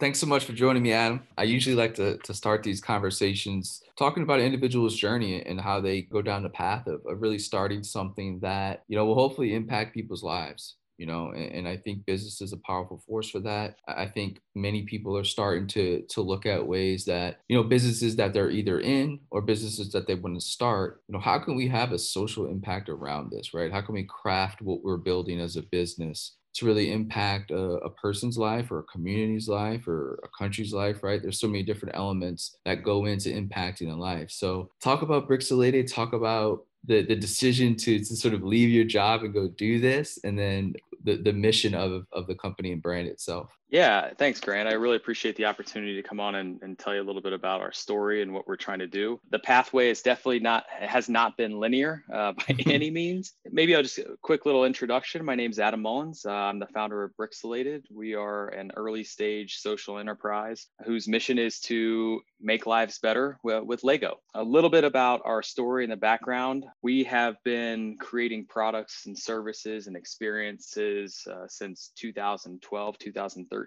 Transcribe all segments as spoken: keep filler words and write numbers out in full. Thanks so much for joining me, Adam. I usually like to, to start these conversations talking about an individual's journey and how they go down the path of, of really starting something that, you know, will hopefully impact people's lives, you know, and, and I think business is a powerful force for that. I think many people are starting to, to look at ways that, you know, businesses that they're either in or businesses that they want to start, you know, how can we have a social impact around this, right? How can we craft what we're building as a business to really impact a, a person's life or a community's life or a country's life, right? There's so many different elements that go into impacting a life. So talk about Brixelated, talk about the, the decision to, to sort of leave your job and go do this, and then the, the mission of, of the company and brand itself. Yeah, thanks, Grant. I really appreciate the opportunity to come on and, and tell you a little bit about our story and what we're trying to do. The pathway is definitely not, has not been linear uh, by any means. Maybe I'll just a quick little introduction. My name's Adam Mullins. Uh, I'm the founder of Brixelated. We are an early stage social enterprise whose mission is to make lives better with, with Lego. A little bit about our story and the background. We have been creating products and services and experiences uh, since two thousand twelve, two thousand thirteen.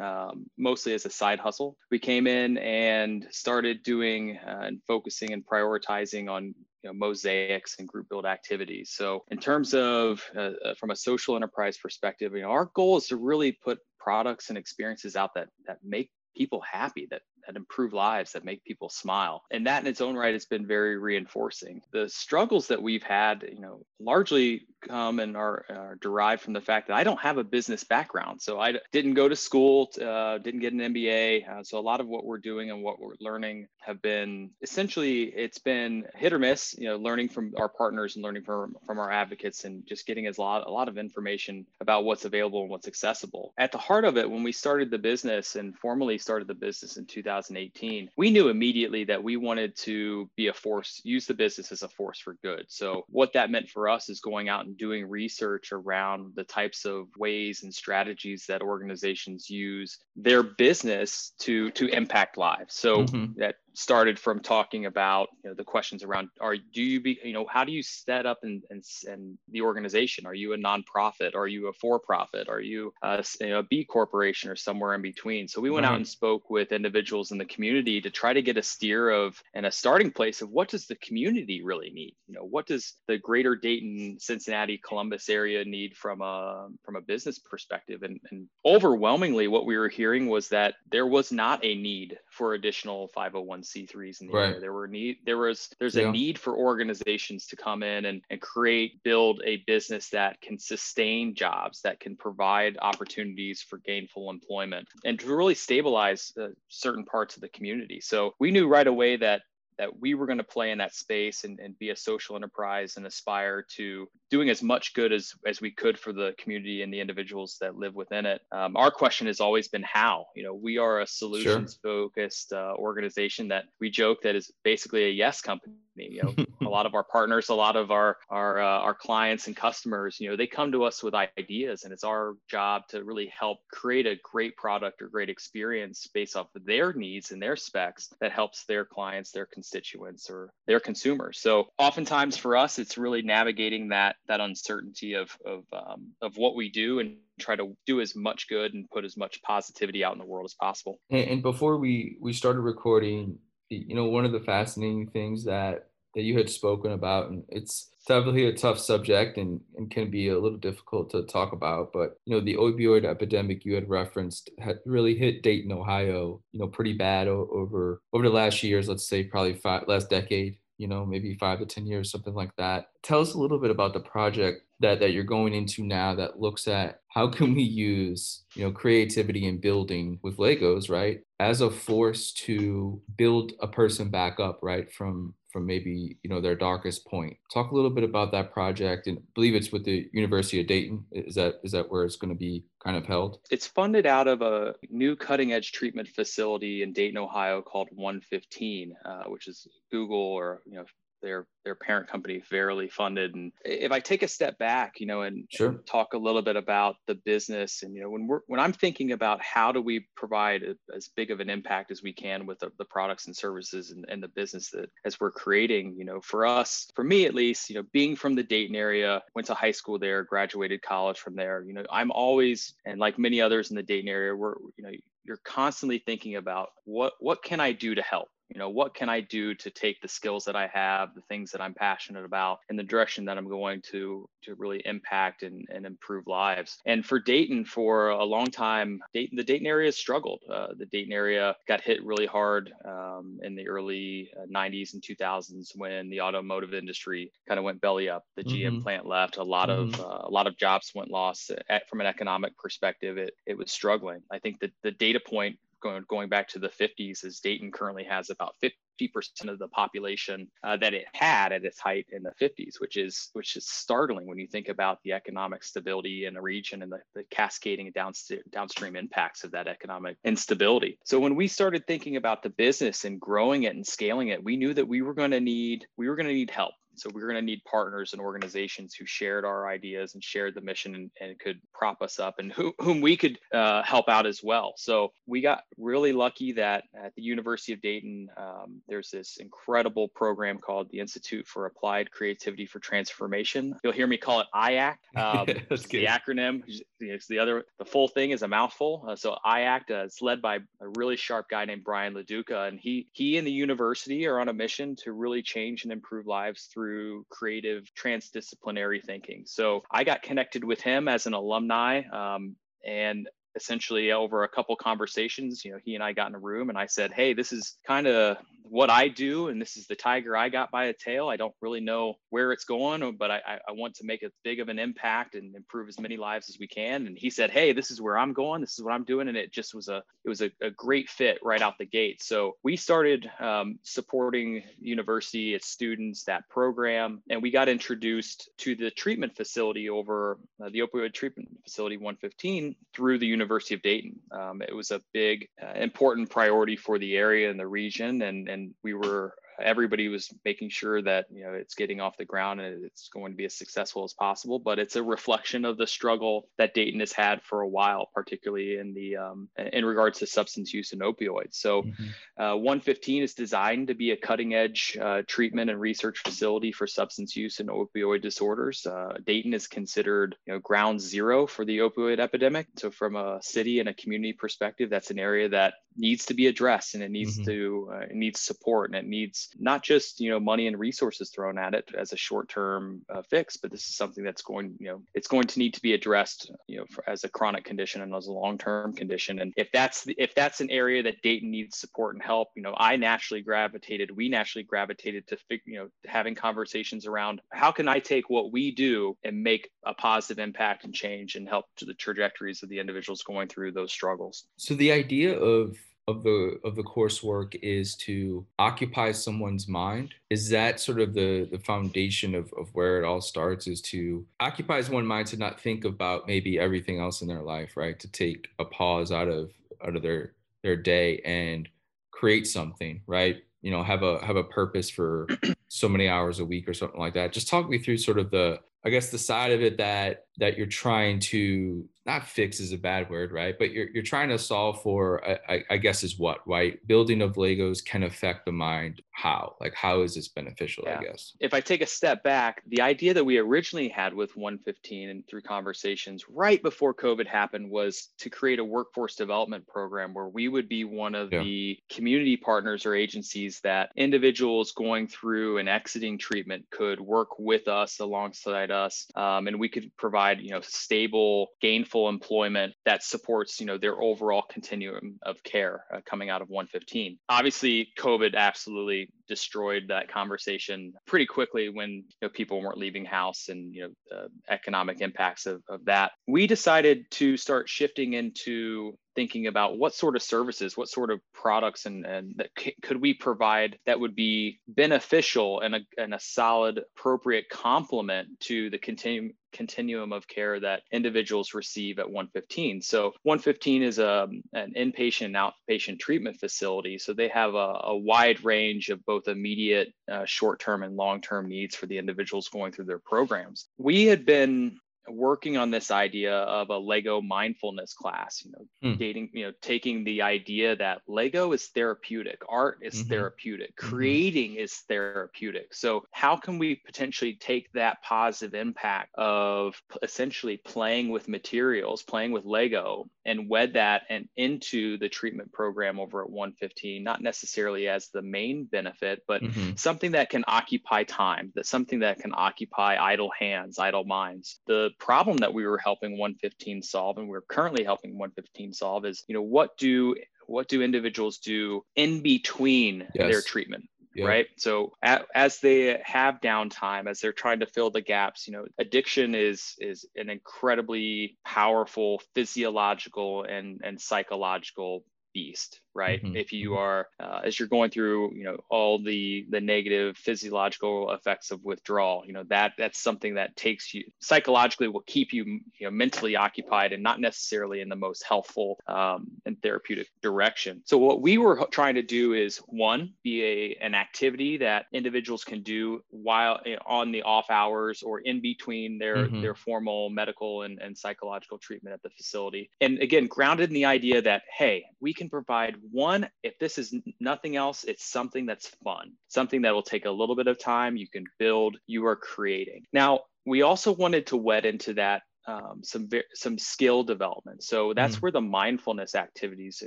Um, mostly as a side hustle. We came in and started doing uh, and focusing and prioritizing on you know, mosaics and group build activities. So in terms of, uh, from a social enterprise perspective, you know, our goal is to really put products and experiences out that, that make people happy, that that improve lives, that make people smile. And that in its own right has been very reinforcing. The struggles that we've had, you know, largely come and are, are derived from the fact that I don't have a business background. So I didn't go to school, uh, didn't get an M B A. Uh, so a lot of what we're doing and what we're learning have been, essentially, it's been hit or miss, you know, learning from our partners and learning from, from our advocates and just getting a lot, a lot of information about what's available and what's accessible. At the heart of it, when we started the business and formally started the business in two thousand eighteen, we knew immediately that we wanted to be a force, use the business as a force for good. So what that meant for us is going out and doing research around the types of ways and strategies that organizations use their business to, to impact lives. So mm-hmm. that started from talking about you know, the questions around, are do you be, you know, how do you set up and and, and the organization? Are you a nonprofit? Are you a for-profit? Are you a, you know, a B corporation or somewhere in between? So we went right out and spoke with individuals in the community to try to get a steer of and a starting place of what does the community really need? You know, what does the greater Dayton, Cincinnati, Columbus area need from a, from a business perspective? And, and overwhelmingly what we were hearing was that there was not a need for additional five oh one c threes in the right area. There were need there was there's yeah. a need for organizations to come in and, and create, build a business that can sustain jobs, that can provide opportunities for gainful employment and to really stabilize uh, certain parts of the community. So we knew right away that that we were going to play in that space and, and be a social enterprise and aspire to doing as much good as, as we could for the community and the individuals that live within it. Um, our question has always been how. You know, we are a solutions-focused sure. uh, organization that we joke that is basically a yes company. You know, a lot of our partners, a lot of our our uh, our clients and customers, you know, they come to us with ideas, and it's our job to really help create a great product or great experience based off of their needs and their specs that helps their clients, their constituents, or their consumers. So oftentimes for us, it's really navigating that that uncertainty of of um, of what we do and try to do as much good and put as much positivity out in the world as possible. And, and before we we started recording, you know, one of the fascinating things that that you had spoken about, and it's definitely a tough subject and, and can be a little difficult to talk about, but, you know, the opioid epidemic you had referenced had really hit Dayton, Ohio, you know, pretty bad o- over over the last years, let's say probably five, last decade, you know, maybe five to ten years, something like that. Tell us a little bit about the project that, that you're going into now that looks at how can we use, you know, creativity and building with Legos, right, as a force to build a person back up, right, from from maybe, you know, their darkest point. Talk a little bit about that project, and I believe it's with the University of Dayton. Is that is that where it's going to be kind of held? It's funded out of a new cutting edge treatment facility in Dayton, Ohio called one fifteen, uh, which is Google or, you know, their their parent company Verily funded. And if I take a step back, you know, and, sure. and talk a little bit about the business, and, you know, when we're when I'm thinking about how do we provide a, as big of an impact as we can with the, the products and services and, and the business that as we're creating, you know, for us, for me at least, you know, being from the Dayton area, went to high school there, graduated college from there, you know, I'm always, and like many others in the Dayton area, we're, you know, you're constantly thinking about what, what can I do to help? You know, what can I do to take the skills that I have, the things that I'm passionate about, and the direction that I'm going to to really impact and, and improve lives? And for Dayton, for a long time, Dayton, the Dayton area struggled. Uh, the Dayton area got hit really hard um, in the early nineties and two thousands when the automotive industry kind of went belly up. The mm-hmm. G M plant left. A lot mm-hmm. of uh, a lot of jobs went lost. At, from an economic perspective, it it was struggling. I think that the data point Going, going back to the fifties is Dayton currently has about fifty percent of the population uh, that it had at its height in the fifties, which is which is startling when you think about the economic stability in the region and the, the cascading downstream downstream impacts of that economic instability. So when we started thinking about the business and growing it and scaling it, we knew that we were going to need we were going to need help. So we were going to need partners and organizations who shared our ideas and shared the mission and, and could prop us up and who, whom we could uh, help out as well. So we got really lucky that at the University of Dayton, um, there's this incredible program called the Institute for Applied Creativity for Transformation. You'll hear me call it I A C. Um, That's good. The acronym. It's the other, the full thing is a mouthful. Uh, so I A C uh, is led by a really sharp guy named Brian Leduca, and he he and the university are on a mission to really change and improve lives through through creative transdisciplinary thinking. So I got connected with him as an alumni, um, and essentially over a couple conversations, you know, he and I got in a room and I said, hey, this is kind of what I do. And this is the tiger I got by the tail. I don't really know where it's going, but I, I want to make as big of an impact and improve as many lives as we can. And he said, hey, this is where I'm going. This is what I'm doing. And it just was a, it was a, a great fit right out the gate. So we started um, supporting university, its students, that program. And we got introduced to the treatment facility over uh, the opioid treatment facility one fifteen through the university. University of Dayton. Um, it was a big, uh, important priority for the area and the region, and and we were everybody was making sure that you know it's getting off the ground and it's going to be as successful as possible. But it's a reflection of the struggle that Dayton has had for a while, particularly in the um, in regards to substance use and opioids. So, mm-hmm. uh, one fifteen is designed to be a cutting-edge uh, treatment and research facility for substance use and opioid disorders. Uh, Dayton is considered you know ground zero for the opioid epidemic. So, from a city and a community perspective, that's an area that needs to be addressed, and it needs mm-hmm. to uh, it needs support, and it needs not just, you know, money and resources thrown at it as a short-term uh, fix, but this is something that's going, you know, it's going to need to be addressed, you know, for, as a chronic condition and as a long-term condition. And if that's, the, if that's an area that Dayton needs support and help, you know, I naturally gravitated, we naturally gravitated to, fig- you know, having conversations around how can I take what we do and make a positive impact and change and help to the trajectories of the individuals going through those struggles. So the idea of of the of the coursework is to occupy someone's mind. Is that sort of the, the foundation of, of where it all starts, is to occupy one's mind to not think about maybe everything else in their life, right? To take a pause out of out of their, their day and create something, right? You know, have a have a purpose for so many hours a week or something like that. Just talk me through sort of the, I guess the side of it that that you're trying to not fix is a bad word, right? But you're you're trying to solve for, I, I guess, is what, right? Building of Legos can affect the mind. How? Like, how is this beneficial, yeah. I guess? If I take a step back, the idea that we originally had with one fifteen and through conversations right before COVID happened was to create a workforce development program where we would be one of yeah. the community partners or agencies that individuals going through and exiting treatment could work with us alongside us, um, and we could provide, you know, stable, gainful employment that supports, you know, their overall continuum of care uh, coming out of one fifteen. Obviously, COVID absolutely destroyed that conversation pretty quickly when you know, people weren't leaving house and you know the economic impacts of, of that. We decided to start shifting into thinking about what sort of services, what sort of products and, and that c- could we provide that would be beneficial and a, and a solid, appropriate complement to the continuum continuum of care that individuals receive at one fifteen. So one fifteen is a, an inpatient and outpatient treatment facility. So they have a, a wide range of both immediate, uh, short-term and long-term needs for the individuals going through their programs. We had been working on this idea of a Lego mindfulness class, you know, mm. dating, you know, taking the idea that Lego is therapeutic, art is mm-hmm. therapeutic, creating mm-hmm. is therapeutic. So how can we potentially take that positive impact of essentially playing with materials, playing with Lego, and wed that and into the treatment program over at one fifteen, not necessarily as the main benefit, but mm-hmm. something that can occupy time, that something that can occupy idle hands, idle minds. The problem that we were helping one fifteen solve, and we're currently helping one fifteen solve, is, you know, what do what do individuals do in between yes. their treatment? Yeah. Right. So at, as they have downtime, as they're trying to fill the gaps, you know, addiction is is an incredibly powerful physiological and, and psychological beast, right? Mm-hmm. If you are, uh, as you're going through, you know, all the the negative physiological effects of withdrawal, you know, that that's something that takes you, psychologically will keep you, you know, mentally occupied and not necessarily in the most helpful um, and therapeutic direction. So what we were trying to do is, one, be a, an activity that individuals can do while you know, on the off hours or in between their, mm-hmm. their formal medical and, and psychological treatment at the facility. And again, grounded in the idea that, hey, we can provide one, if this is nothing else, it's something that's fun, something that will take a little bit of time. You can build, you are creating. Now, we also wanted to wed into that um, some some skill development. So that's mm. where the mindfulness activities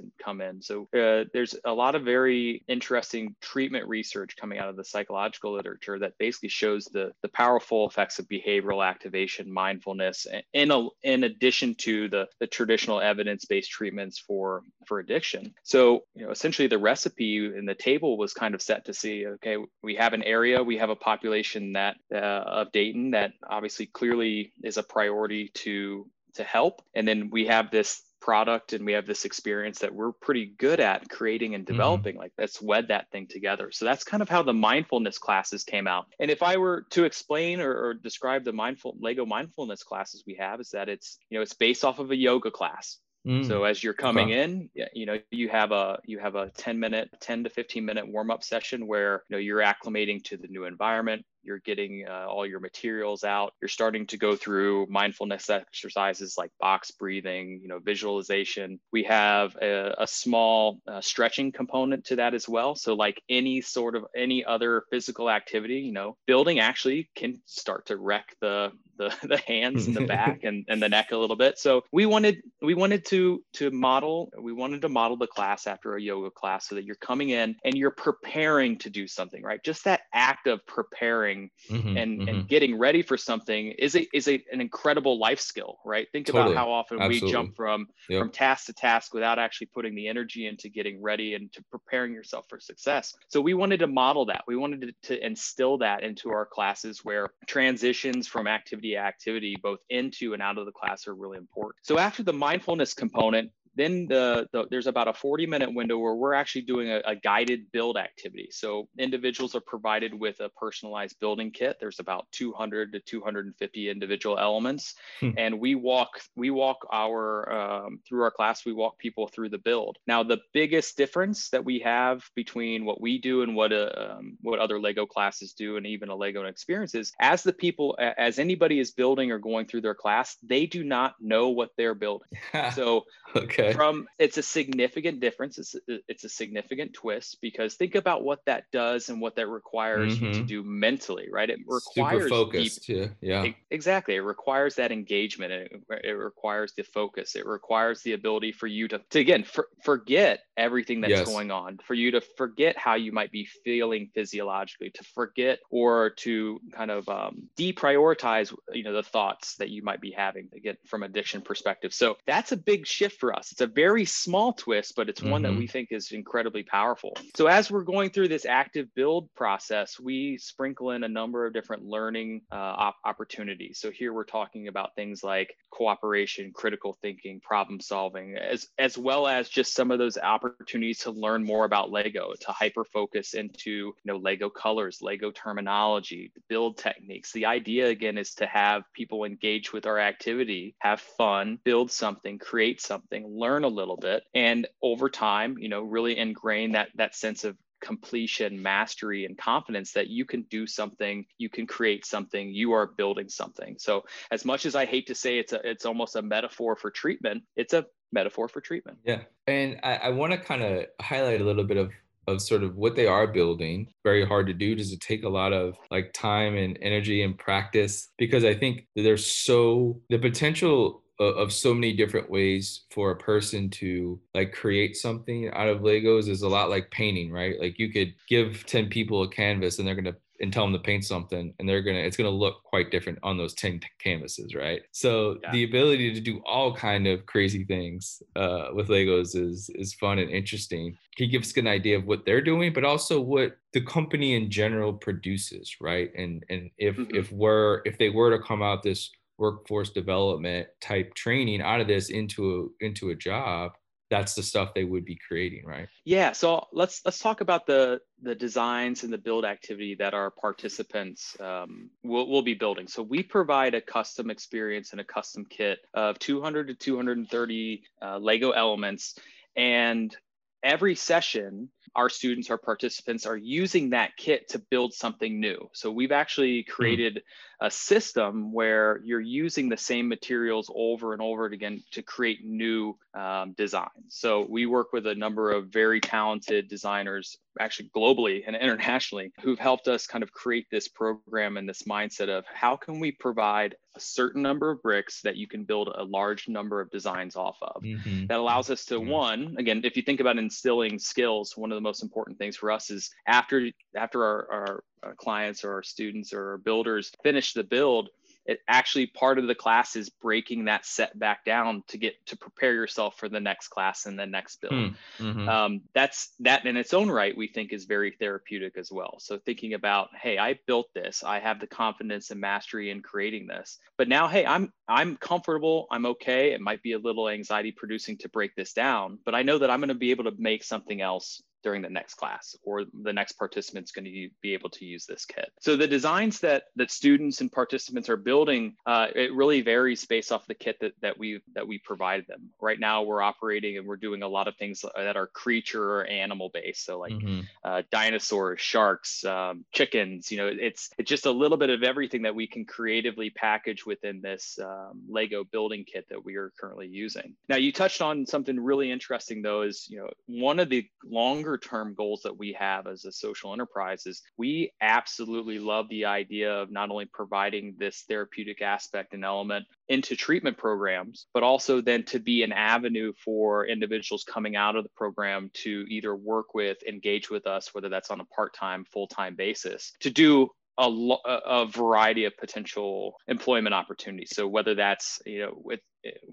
come in. So uh, there's a lot of very interesting treatment research coming out of the psychological literature that basically shows the the powerful effects of behavioral activation, mindfulness, in a, in addition to the the traditional evidence-based treatments for for addiction. So, you know, essentially the recipe in the table was kind of set to see, okay, we have an area, we have a population that uh, of Dayton that obviously clearly is a priority to to help, and then we have this product and we have this experience that we're pretty good at creating and developing. Mm-hmm. Like, let's wed that thing together. So that's kind of how the mindfulness classes came out. And if I were to explain or, or describe the mindful Lego mindfulness classes we have, is that it's, you know, it's based off of a yoga class. So as you're coming okay. in, you know, you have a you have a ten minute, ten to fifteen minute warm up session where, you know, you're acclimating to the new environment. You're getting uh, all your materials out. You're starting to go through mindfulness exercises like box breathing, you know, visualization. We have a, a small uh, stretching component to that as well. So like any sort of any other physical activity, you know, building actually can start to wreck the The, the hands and the back and, and the neck a little bit. So we wanted we wanted to to model we wanted to model the class after a yoga class, so that you're coming in and you're preparing to do something, right? Just that act of preparing mm-hmm, and mm-hmm. and getting ready for something is a is a, an incredible life skill, right? Think totally. about how often Absolutely. we jump from yep. from task to task without actually putting the energy into getting ready and to preparing yourself for success. So we wanted to model that. We wanted to, to instill that into our classes, where transitions from activity activity both into and out of the class are really important. So after the mindfulness component, then the, the there's about a forty minute window where we're actually doing a, a guided build activity. So individuals are provided with a personalized building kit. There's about two hundred to two hundred fifty individual elements. Hmm. And we walk, we walk our, um, through our class, we walk people through the build. Now, the biggest difference that we have between what we do and what, a, um, what other Lego classes do, and even a Lego experience, is as the people, as anybody is building or going through their class, they do not know what they're building. So okay. From it's a significant difference. It's it's a significant twist, because think about what that does and what that requires mm-hmm. you to do mentally, right? It requires super focused. Deep, yeah, yeah. It, exactly. It requires that engagement. It, it requires the focus. It requires the ability for you to, to again for, forget everything that's yes. going on. For you to forget how you might be feeling physiologically. To forget or to kind of um, deprioritize, you know, the thoughts that you might be having. Again, from addiction perspective. So that's a big shift for us. It's a very small twist, but it's one mm-hmm. that we think is incredibly powerful. So as we're going through this active build process, we sprinkle in a number of different learning uh, op- opportunities. So here we're talking about things like cooperation, critical thinking, problem solving, as, as well as just some of those opportunities to learn more about Lego, to hyper-focus into, you know, Lego colors, Lego terminology, build techniques. The idea, again, is to have people engage with our activity, have fun, build something, create something, learn a little bit, and over time, you know, really ingrain that that sense of completion, mastery, and confidence that you can do something, you can create something, you are building something. So as much as I hate to say it's a, it's almost a metaphor for treatment, it's a metaphor for treatment. Yeah. And I, I want to kind of highlight a little bit of of sort of what they are building. Very hard to do. Does it take a lot of like time and energy and practice? Because I think there's so the potential of, of so many different ways for a person to like create something out of Legos is a lot like painting, right? Like you could give ten people a canvas and they're going to and tell them to paint something and they're going to, it's going to look quite different on those ten canvases. Right. So yeah. The ability to do all kind of crazy things uh, with Legos is, is fun and interesting. He gives an idea of what they're doing, but also what the company in general produces. Right. And, and if, mm-hmm. if we're, if they were to come out this workforce development type training out of this into a, into a job, that's the stuff they would be creating, right? Yeah. So let's let's talk about the the designs and the build activity that our participants um, will, will be building. So we provide a custom experience and a custom kit of two hundred to two hundred thirty uh, Lego elements. And every session, our students, our participants are using that kit to build something new. So we've actually created mm. a system where you're using the same materials over and over again to create new um, designs. So we work with a number of very talented designers, actually globally and internationally, who've helped us kind of create this program and this mindset of how can we provide a certain number of bricks that you can build a large number of designs off of. Mm-hmm. That allows us to, one, again, if you think about instilling skills, one of the most important things for us is after after our, our, our clients or our students or our builders finish the build, it actually part of the class is breaking that set back down to get to prepare yourself for the next class and the next build. Mm-hmm. Um, that's that in its own right, we think is very therapeutic as well. So thinking about, hey, I built this, I have the confidence and mastery in creating this, but now, hey, I'm, I'm comfortable, I'm okay. It might be a little anxiety producing to break this down, but I know that I'm going to be able to make something else during the next class, or the next participant's going to be able to use this kit. So the designs that that students and participants are building, uh, it really varies based off the kit that, that we that we provided them. Right now, we're operating and we're doing a lot of things that are creature or animal based. So like mm-hmm. uh, dinosaurs, sharks, um, chickens. You know, it's it's just a little bit of everything that we can creatively package within this um, Lego building kit that we are currently using. Now, you touched on something really interesting though. Is you know one of the longer term goals that we have as a social enterprise is we absolutely love the idea of not only providing this therapeutic aspect and element into treatment programs, but also then to be an avenue for individuals coming out of the program to either work with, engage with us, whether that's on a part-time, full-time basis, to do A, lo- a variety of potential employment opportunities. So whether that's, you know, with,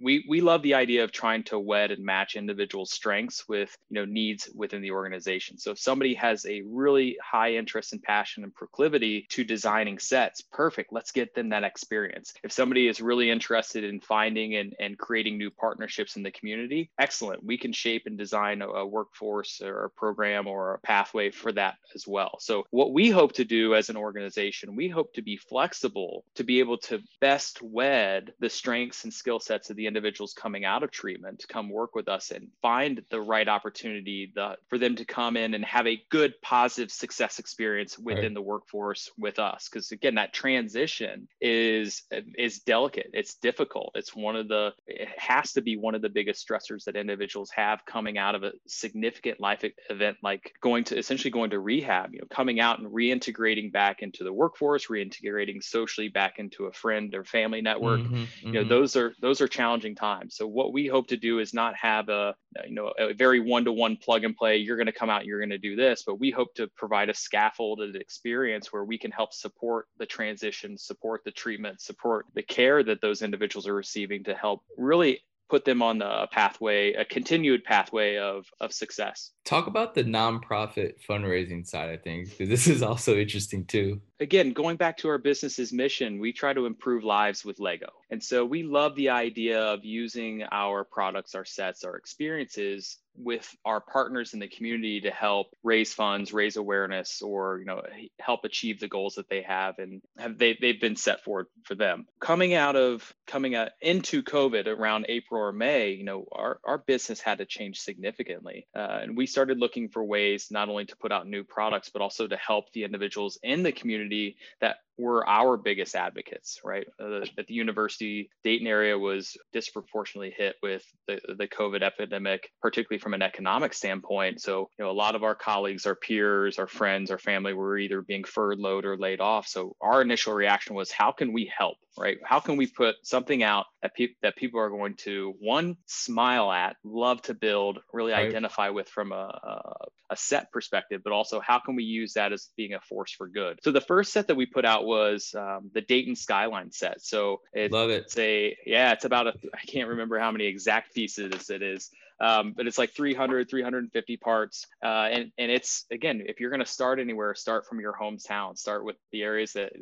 we we love the idea of trying to wed and match individual strengths with, you know, needs within the organization. So if somebody has a really high interest and passion and proclivity to designing sets, perfect, let's get them that experience. If somebody is really interested in finding and, and creating new partnerships in the community, excellent. We can shape and design a, a workforce or a program or a pathway for that as well. So what we hope to do as an organization, we hope to be flexible to be able to best wed the strengths and skill sets of the individuals coming out of treatment to come work with us and find the right opportunity the, for them to come in and have a good, positive success experience within right. the workforce with us. Because again, that transition is, is delicate. It's difficult. It's one of the, it has to be one of the biggest stressors that individuals have coming out of a significant life event, like going to essentially going to rehab, you know, coming out and reintegrating back into the workforce, reintegrating socially back into a friend or family network. Mm-hmm, mm-hmm. You know, those are those are challenging times. So what we hope to do is not have a you know a very one-to-one plug and play, you're going to come out, you're going to do this, but we hope to provide a scaffolded experience where we can help support the transition, support the treatment, support the care that those individuals are receiving to help really put them on the pathway, a continued pathway of, of success. Talk about the nonprofit fundraising side of things, because this is also interesting too. again, going back to our business's mission, we try to improve lives with Lego. And so we love the idea of using our products, our sets, our experiences with our partners in the community to help raise funds, raise awareness, or, you know, help achieve the goals that they have and have they, they've been set forward for them. Coming out of, coming out into COVID around April or May, you know, our, our business had to change significantly. Uh, and we started looking for ways not only to put out new products, but also to help the individuals in the community that were our biggest advocates, right? Uh, at the university, Dayton area was disproportionately hit with the, the COVID epidemic, particularly from an economic standpoint. So, you know, a lot of our colleagues, our peers, our friends, our family were either being furloughed or laid off. So our initial reaction was, how can we help, right? How can we put something out that, pe- that people are going to, one, smile at, love to build, really right. identify with from a, a set perspective, but also how can we use that as being a force for good? So the first set that we put out was um, the Dayton Skyline set. So it's, Love it. it's a, yeah, it's about, a, I can't remember how many exact pieces it is, um, but it's like three hundred, three hundred fifty parts. Uh, and, and it's, again, if you're going to start anywhere, start from your hometown, start with the areas that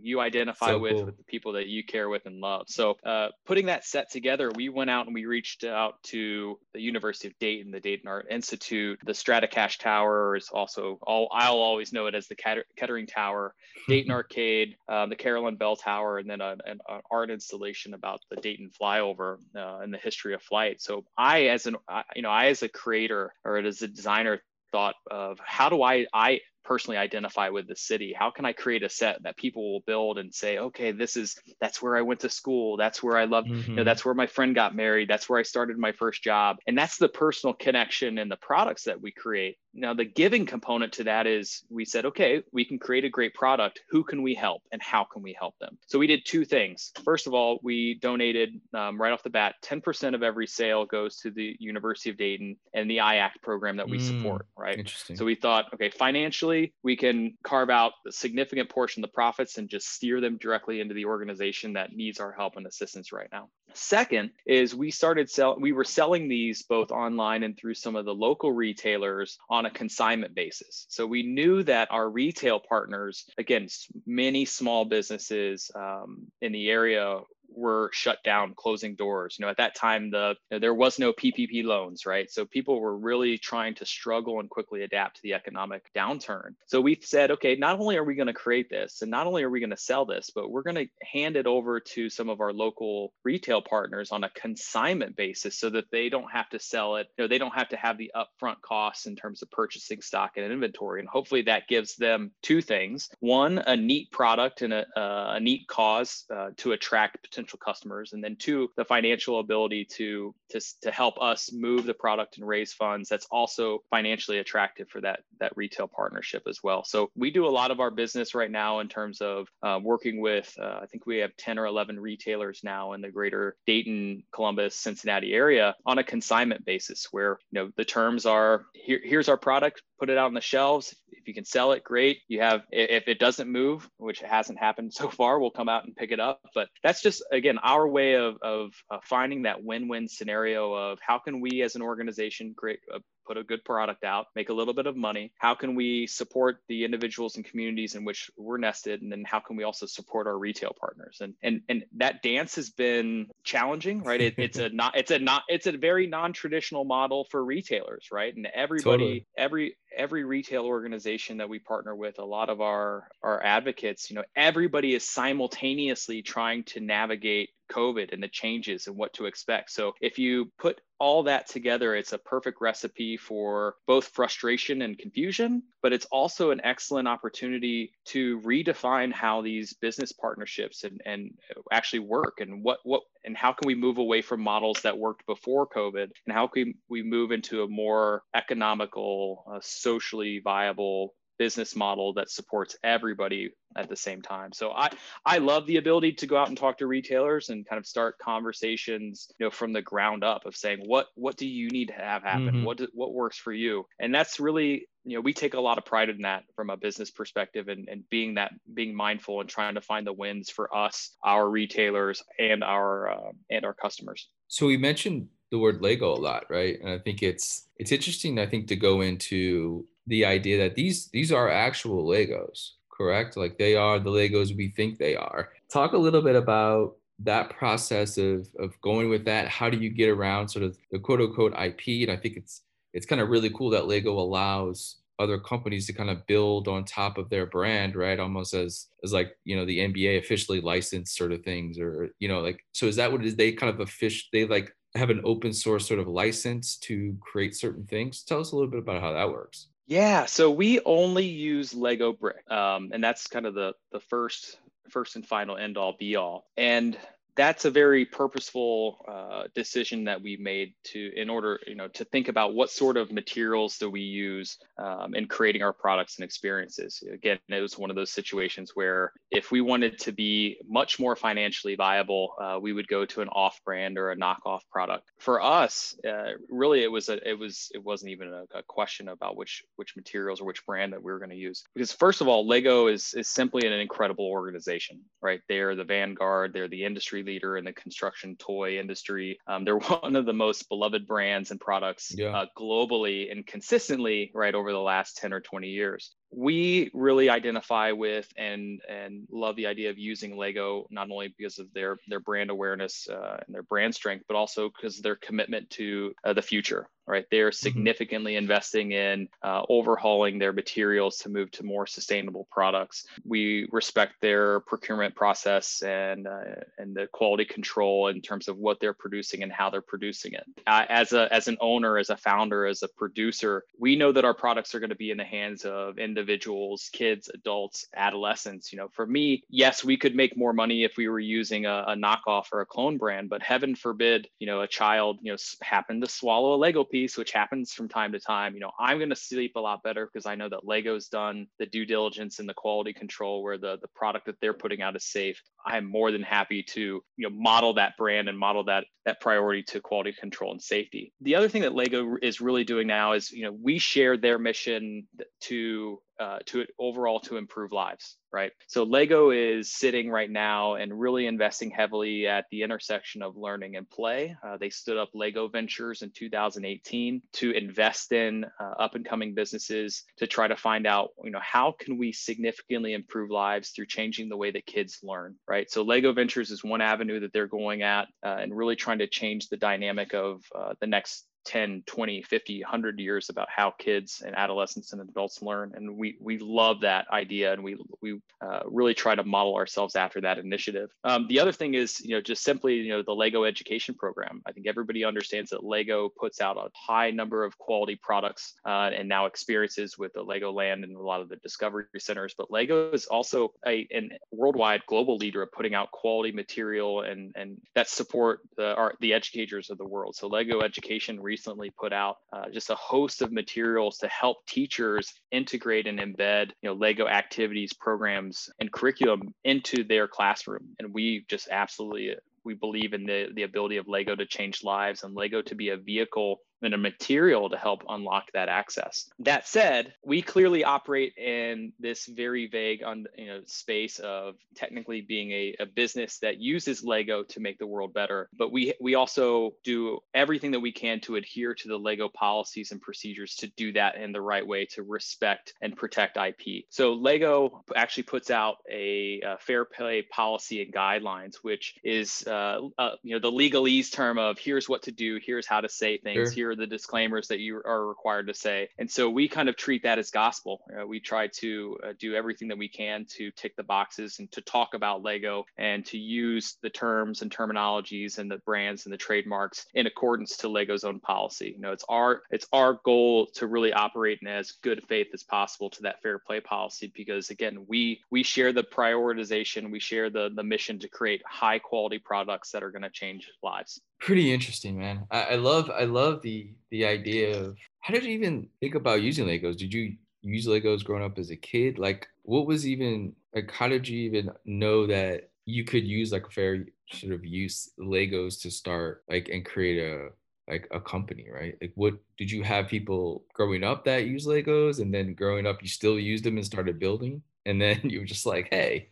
you identify so with, cool. with the people that you care with and love. So uh, putting that set together, we went out and we reached out to the University of Dayton, the Dayton Art Institute, the Stratacash Tower is also, I'll, I'll always know it as the Kettering Tower, Dayton Arcade, Um, the Carolyn Bell Tower, and then an, an art installation about the Dayton flyover uh, and the history of flight. So I, as an, I, you know, I as a creator or as a designer, thought of how do I, I personally identify with the city? How can I create a set that people will build and say, okay, this is, that's where I went to school. That's where I love, mm-hmm. you know, that's where my friend got married. That's where I started my first job. And that's the personal connection and the products that we create. Now, the giving component to that is we said, okay, we can create a great product. Who can we help and how can we help them? So we did two things. First of all, we donated um, right off the bat, ten percent of every sale goes to the University of Dayton and the I A C T program that we mm, support, right? Interesting. So we thought, okay, financially, we can carve out a significant portion of the profits and just steer them directly into the organization that needs our help and assistance right now. Second is we started sell. we were selling these both online and through some of the local retailers on a consignment basis. So we knew that our retail partners, again, many small businesses um, in the area were shut down, closing doors. You know, at that time, the you know, there was no P P P loans, right? So people were really trying to struggle and quickly adapt to the economic downturn. So we said, okay, not only are we going to create this and not only are we going to sell this, but we're going to hand it over to some of our local retail partners on a consignment basis so that they don't have to sell it. You know, they don't have to have the upfront costs in terms of purchasing stock and inventory. And hopefully that gives them two things. One, a neat product and a, a neat cause uh, to attract potential customers, and then two, the financial ability to, to to help us move the product and raise funds. That's also financially attractive for that that retail partnership as well. So we do a lot of our business right now in terms of uh, working with. Uh, I think we have ten or eleven retailers now in the greater Dayton, Columbus, Cincinnati area on a consignment basis, where you know the terms are here. Here's our product. Put it out on the shelves. If you can sell it, great. You have. If it doesn't move, which hasn't happened so far, we'll come out and pick it up. But that's just again, our way of, of uh, finding that win-win scenario of how can we as an organization create a, put a good product out, make a little bit of money. How can we support the individuals and communities in which we're nested? And then how can we also support our retail partners? And and and that dance has been challenging, right? It, it's a not, it's a not, it's a very non-traditional model for retailers, right? And everybody, totally. every every retail organization that we partner with, a lot of our our advocates, you know, everybody is simultaneously trying to navigate COVID and the changes and what to expect. So if you put all that together, it's a perfect recipe for both frustration and confusion, but it's also an excellent opportunity to redefine how these business partnerships and, and actually work and what what and how can we move away from models that worked before COVID and how can we move into a more economical, uh, socially viable business model that supports everybody at the same time. So I, I love the ability to go out and talk to retailers and kind of start conversations, you know, from the ground up of saying, what, what do you need to have happen? Mm-hmm. What, do, what works for you? And that's really, you know, we take a lot of pride in that from a business perspective and, and being that, being mindful and trying to find the wins for us, our retailers and our, uh, and our customers. So we mentioned the word Lego a lot, right? And I think it's, it's interesting, I think, to go into the idea that these, these are actual Legos. correct? Like they are the Legos we think they are. Talk a little bit about that process of, of going with that. How do you get around sort of the quote unquote I P? And I think it's it's kind of really cool that Lego allows other companies to kind of build on top of their brand, right? Almost as, as like, you know, the N B A officially licensed sort of things, or, you know, like, so is that what it is? They kind of officially, they like have an open source sort of license to create certain things. Tell us a little bit about how that works. Yeah. So we only use Lego brick. Um, and that's kind of the, the first, first and final end all be all. And that's a very purposeful uh, decision that we made to, in order, you know, to think about what sort of materials do we use um, in creating our products and experiences. Again, it was one of those situations where if we wanted to be much more financially viable, uh, we would go to an off-brand or a knockoff product. For us, uh, really, it was a, it was it wasn't even a, a question about which which materials or which brand that we were going to use. Because first of all, Lego is is simply an incredible organization, right? They are the vanguard. They're the industry leader in the construction toy industry. Um, they're one of the most beloved brands and products yeah. uh, globally and consistently, right, over the last ten or twenty years. We really identify with and and love the idea of using Lego, not only because of their their brand awareness uh, and their brand strength, but also because of their commitment to uh, the future. Right, they are significantly mm-hmm. investing in uh, overhauling their materials to move to more sustainable products. We respect their procurement process and uh, and the quality control in terms of what they're producing and how they're producing it. Uh, as a as an owner, as a founder, as a producer, we know that our products are going to be in the hands of individuals, kids, adults, adolescents. You know, for me, yes, we could make more money if we were using a, a knockoff or a clone brand, but heaven forbid, you know, a child, you know, happened to swallow a Lego piece, which happens from time to time. You know, I'm going to sleep a lot better because I know that Lego's done the due diligence and the quality control where the, the product that they're putting out is safe. I'm more than happy to, you know, model that brand and model that that priority to quality control and safety. The other thing that Lego is really doing now is, you know, we share their mission to Uh, to overall to improve lives, right? So Lego is sitting right now and really investing heavily at the intersection of learning and play. Uh, they stood up Lego Ventures in two thousand eighteen to invest in uh, up and coming businesses to try to find out, you know, how can we significantly improve lives through changing the way that kids learn, right? So Lego Ventures is one avenue that they're going at uh, and really trying to change the dynamic of uh, the next ten, twenty, fifty, one hundred years about how kids and adolescents and adults learn. And we we love that idea, and we we uh, really try to model ourselves after that initiative. Um, the other thing is, you know, just simply, you know, the Lego Education program. I think everybody understands that Lego puts out a high number of quality products uh, and now experiences with the Legoland and a lot of the Discovery Centers. But Lego is also a, a worldwide global leader of putting out quality material and, and that support the, our, the educators of the world. So Lego Education really recently put out uh, just a host of materials to help teachers integrate and embed, you know, Lego activities, programs, and curriculum into their classroom. And we just absolutely, we believe in the, the ability of Lego to change lives and Lego to be a vehicle and a material to help unlock that access. That said, we clearly operate in this very vague un, you know, space of technically being a, a business that uses Lego to make the world better. But we we also do everything that we can to adhere to the Lego policies and procedures to do that in the right way, to respect and protect I P. So Lego actually puts out a, a fair play policy and guidelines, which is uh, uh, you know, the legalese term of here's what to do, here's how to say things, sure. Here the disclaimers that you are required to say. And so we kind of treat that as gospel. Uh, we try to uh, do everything that we can to tick the boxes and to talk about Lego and to use the terms and terminologies and the brands and the trademarks in accordance to Lego's own policy. You know, it's our it's our goal to really operate in as good faith as possible to that fair play policy, because again, we we share the prioritization, we share the the mission to create high quality products that are going to change lives. Pretty interesting, man. I, I love I love the the idea of, how did you even think about using Legos? Did you use Legos growing up as a kid? Like, what was even, like, how did you even know that you could use, like, a fair sort of use Legos to start, like, and create a, like, a company, right? Like, what, did you have people growing up that use Legos, and then growing up you still used them and started building? And then you were just like, hey,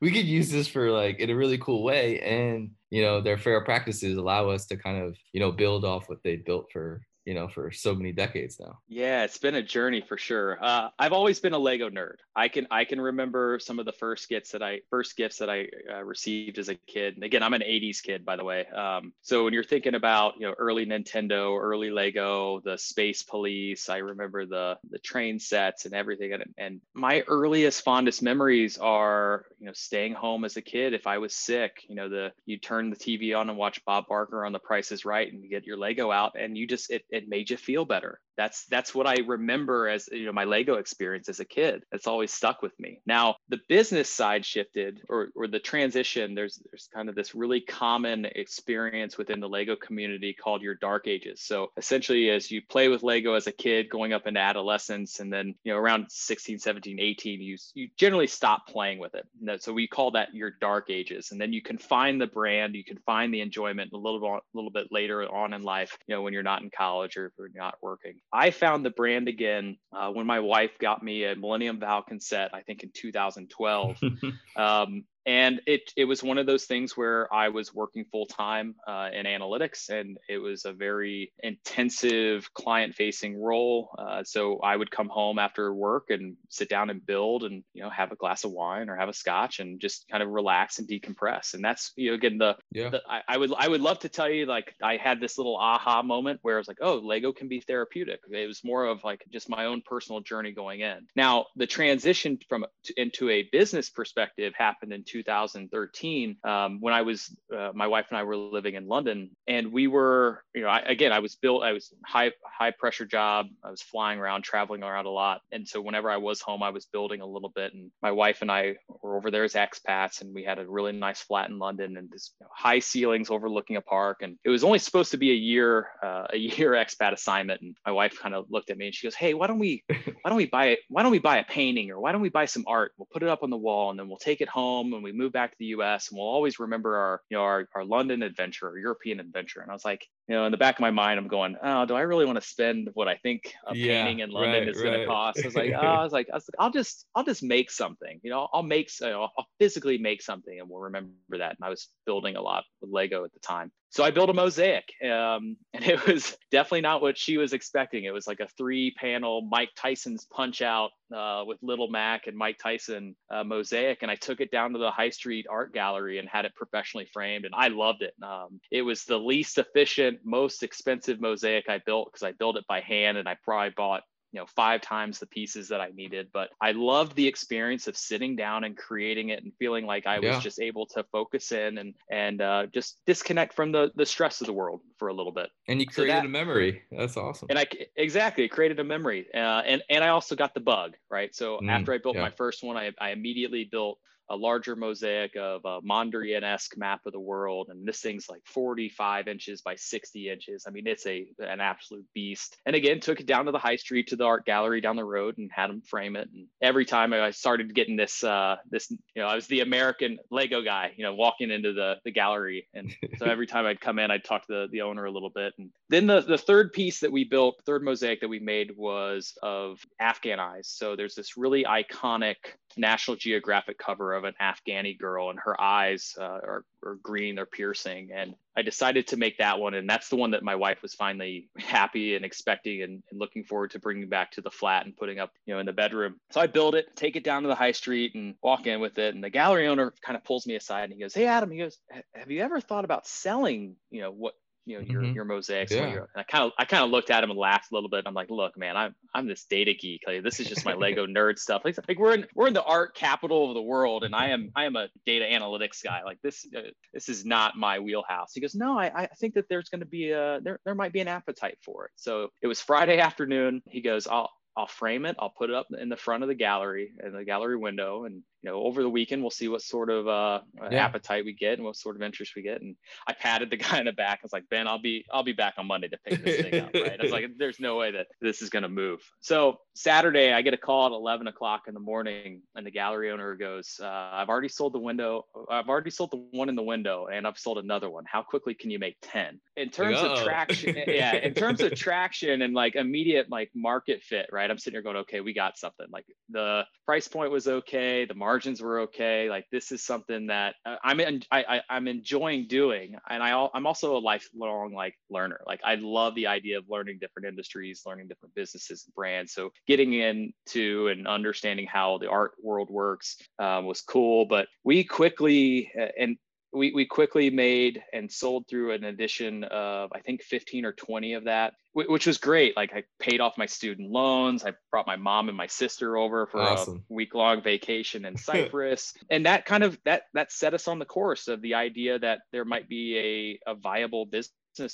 we could use this for, like, in a really cool way. And, you know, their fair practices allow us to kind of, you know, build off what they built for you know, for so many decades now. Yeah, it's been a journey for sure. Uh, I've always been a Lego nerd. I can I can remember some of the first gifts that I first gifts that I uh, received as a kid. And again, I'm an eighties kid, by the way. Um, so when you're thinking about, you know, early Nintendo, early Lego, the Space Police, I remember the the train sets and everything. And, and my earliest, fondest memories are, you know, staying home as a kid. If I was sick, you know, the you turn the T V on and watch Bob Barker on The Price Is Right, and you get your Lego out, and you just it. It made you feel better. That's that's what I remember as, you know, my Lego experience as a kid. It's always stuck with me. Now, the business side shifted, or or the transition. There's there's kind of this really common experience within the Lego community called your dark ages. So essentially, as you play with Lego as a kid, going up into adolescence, and then, you know, around sixteen, seventeen, eighteen, you you generally stop playing with it. So we call that your dark ages. And then you can find the brand, you can find the enjoyment a little bit, a little bit later on in life, you know, when you're not in college or if you're not working. I found the brand again uh, when my wife got me a Millennium Falcon set, I think in two thousand twelve. um, and it it was one of those things where I was working full time uh, in analytics, and it was a very intensive client facing role. Uh, so I would come home after work and sit down and build, and, you know, have a glass of wine or have a scotch and just kind of relax and decompress. And that's, you know, again, the, yeah. the I, I would I would love to tell you, like, I had this little aha moment where I was like, oh, Lego can be therapeutic. It was more of like just my own personal journey going in. Now, the transition from into a business perspective happened in two thousand thirteen, um, when I was, uh, my wife and I were living in London, and we were, you know, I, again, I was built, I was high, high pressure job. I was flying around, traveling around a lot. And so whenever I was home, I was building a little bit, and my wife and I were over there as expats, and we had a really nice flat in London, and this, you know, high ceilings overlooking a park. And it was only supposed to be a year, uh, a year expat assignment. And my wife kind of looked at me and she goes, hey, why don't we, why don't we buy it? Why don't we buy a painting, or why don't we buy some art? We'll put it up on the wall, and then we'll take it home, and we move back to the U S, and we'll always remember our, you know, our, our London adventure, or European adventure. And I was like, you know, in the back of my mind, I'm going, oh, do I really want to spend what I think a yeah, painting in London right, is right. going to cost? I was like, oh, I was like, I was like, I'll just, I'll just make something, you know, I'll make, you know, I'll physically make something, and we'll remember that. And I was building a lot with Lego at the time. So I built a mosaic, um, and it was definitely not what she was expecting. It was like a three panel Mike Tyson's Punch-Out uh, with Little Mac and Mike Tyson uh, mosaic. And I took it down to the High Street Art Gallery and had it professionally framed, and I loved it. Um, it was the least efficient, most expensive mosaic I built, because I built it by hand, and I probably bought, you know, five times the pieces that I needed. But I loved the experience of sitting down and creating it, and feeling like I yeah. was just able to focus in and and uh, just disconnect from the the stress of the world for a little bit. And you created so that, a memory. That's awesome. And I exactly created a memory. Uh, and and I also got the bug, right? So mm, after I built yeah. my first one, I I immediately built a larger mosaic of a Mondrian-esque map of the world. And this thing's like forty-five inches by sixty inches. I mean, it's a an absolute beast. And again, took it down to the High Street, to the art gallery down the road, and had them frame it. And every time I started getting this, uh, this, you know, I was the American Lego guy, you know, walking into the, the gallery. And so every time I'd come in, I'd talk to the, the owner a little bit. And then the, the third piece that we built, third mosaic that we made, was of Afghan eyes. So there's this really iconic National Geographic cover of an Afghani girl, and her eyes uh, are, are green, they're piercing. And I decided to make that one. And that's the one that my wife was finally happy and expecting, and, and looking forward to bringing back to the flat and putting up, you know, in the bedroom. So I build it, take it down to the High Street, and walk in with it. And the gallery owner kind of pulls me aside, and he goes, hey, Adam, he goes, have you ever thought about selling, you know, what, you know, your, mm-hmm. your mosaics. Yeah. Your, and I kind of, I kind of looked at him and laughed a little bit. I'm like, look, man, I'm, I'm this data geek. Like, this is just my Lego nerd stuff. Like, like we're in, we're in the art capital of the world, and I am, I am a data analytics guy. Like this, uh, this is not my wheelhouse. He goes, no, I, I think that there's going to be a, there, there might be an appetite for it. So it was Friday afternoon. He goes, I'll, I'll frame it. I'll put it up in the front of the gallery, in the gallery window, and, you know, over the weekend, we'll see what sort of uh, yeah. appetite we get and what sort of interest we get. And I patted the guy in the back. I was like, Ben, I'll be, I'll be back on Monday to pick this thing up. Right? I was like, there's no way that this is going to move. So Saturday, I get a call at eleven o'clock in the morning, and the gallery owner goes, uh, I've already sold the window. I've already sold the one in the window, and I've sold another one. How quickly can you make ten? In terms Uh-oh. of traction, yeah, in terms of traction and like immediate like market fit, right? I'm sitting here going, okay, we got something. Like the price point was okay. The market margins were okay. Like, this is something that I'm in, I, I, I'm enjoying doing. And I, I'm also a lifelong like learner. Like, I love the idea of learning different industries, learning different businesses and brands. So getting into and understanding how the art world works um, was cool. But we quickly, and we, we quickly made and sold through an edition of, I think, fifteen or twenty of that, which was great. Like, I paid off my student loans. I brought my mom and my sister over for awesome. a week long vacation in Cyprus. And that kind of, that, that set us on the course of the idea that there might be a, a viable business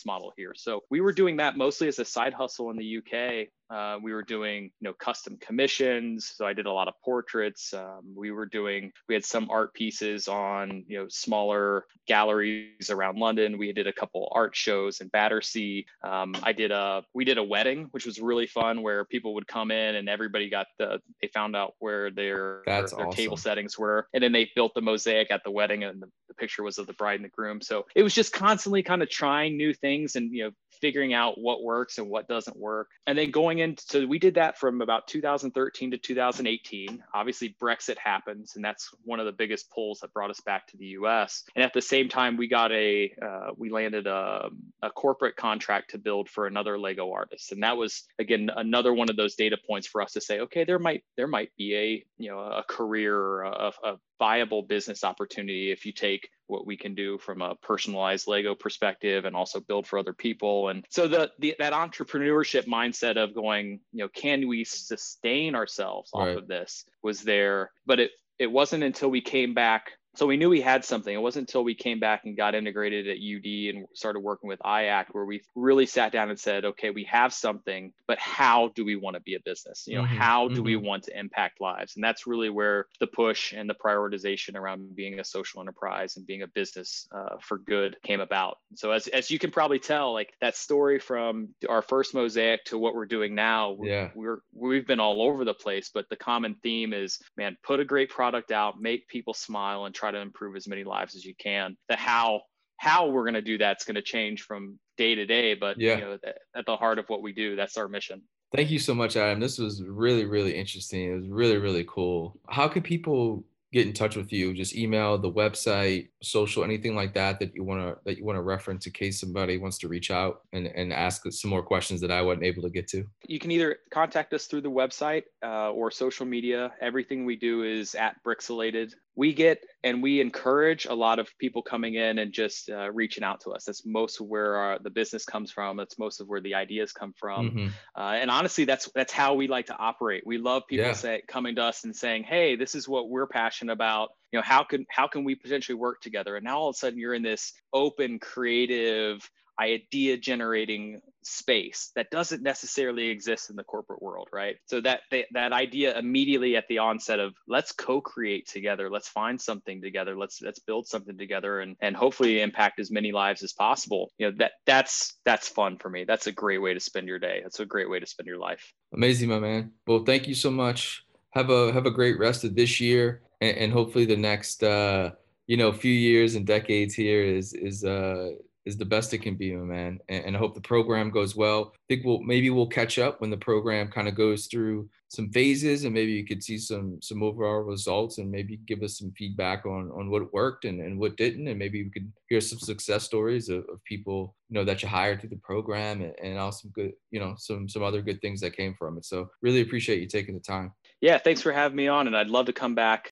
model here. So we were doing that mostly as a side hustle in the U K. Uh, we were doing, you know, custom commissions. So I did a lot of portraits. Um, we were doing, we had some art pieces on, you know, smaller galleries around London. We did a couple art shows in Battersea. Um, I did a, we did a wedding, which was really fun, where people would come in and everybody got the, they found out where their, That's their awesome. table settings were. And then they built the mosaic at the wedding, and the, the picture was of the bride and the groom. So it was just constantly kind of trying new things and, you know, figuring out what works and what doesn't work. And then going into, so we did that from about two thousand thirteen to two thousand eighteen. Obviously Brexit happens, and that's one of the biggest pulls that brought us back to the U S. And at the same time, we got a, uh, we landed a, a corporate contract to build for another Lego artist. And that was, again, another one of those data points for us to say, okay, there might, there might be a, you know, a career or a, a viable business opportunity if you take what we can do from a personalized Lego perspective and also build for other people. And so the, the that entrepreneurship mindset of going, you know, can we sustain ourselves off right. of this was there, but it, it wasn't until we came back. So we knew we had something. It wasn't until we came back and got integrated at U D and started working with I A C where we really sat down and said, okay, we have something, but how do we want to be a business? You know, mm-hmm. how do mm-hmm. we want to impact lives? And that's really where the push and the prioritization around being a social enterprise and being a business uh, for good came about. So as, as you can probably tell, like that story from our first mosaic to what we're doing now, we're, yeah. we're, we've been all over the place, but the common theme is, man, put a great product out, make people smile, and try to improve as many lives as you can. The how how we're going to do that's going to change from day to day, but yeah. you know, at the heart of what we do, that's our mission. Thank you so much, Adam. This was really, really interesting. It was really, really cool. How can people get in touch with you? Just email, the website, social, anything like that that you want to that you want to reference in case somebody wants to reach out and, and ask some more questions that I wasn't able to get to? You can either contact us through the website uh, or social media. Everything we do is at Brixelated. We get and we encourage a lot of people coming in and just uh, reaching out to us. That's most of where our, the business comes from. That's most of where the ideas come from. Mm-hmm. uh, and honestly, that's that's how we like to operate. We love people yeah. say, coming to us and saying, "Hey, this is what we're passionate about. You know, how can how can we potentially work together?" And now all of a sudden, you're in this open, creative, idea generating space that doesn't necessarily exist in the corporate world, right? So that that idea immediately at the onset of let's co-create together, let's find something together, let's let's build something together, and and hopefully impact as many lives as possible. You know, that that's that's fun for me. That's a great way to spend your day. That's a great way to spend your life. Amazing, my man. Well, thank you so much. Have a have a great rest of this year, and, and hopefully the next uh, you know few years and decades here is is uh. is the best it can be, my man. And, and I hope the program goes well. I think we'll maybe we'll catch up when the program kind of goes through some phases, and maybe you could see some some overall results, and maybe give us some feedback on on what worked and, and what didn't, and maybe we could hear some success stories of, of people, you know, that you hired through the program, and, and also good, you know, some some other good things that came from it. So really appreciate you taking the time. Yeah, thanks for having me on, and I'd love to come back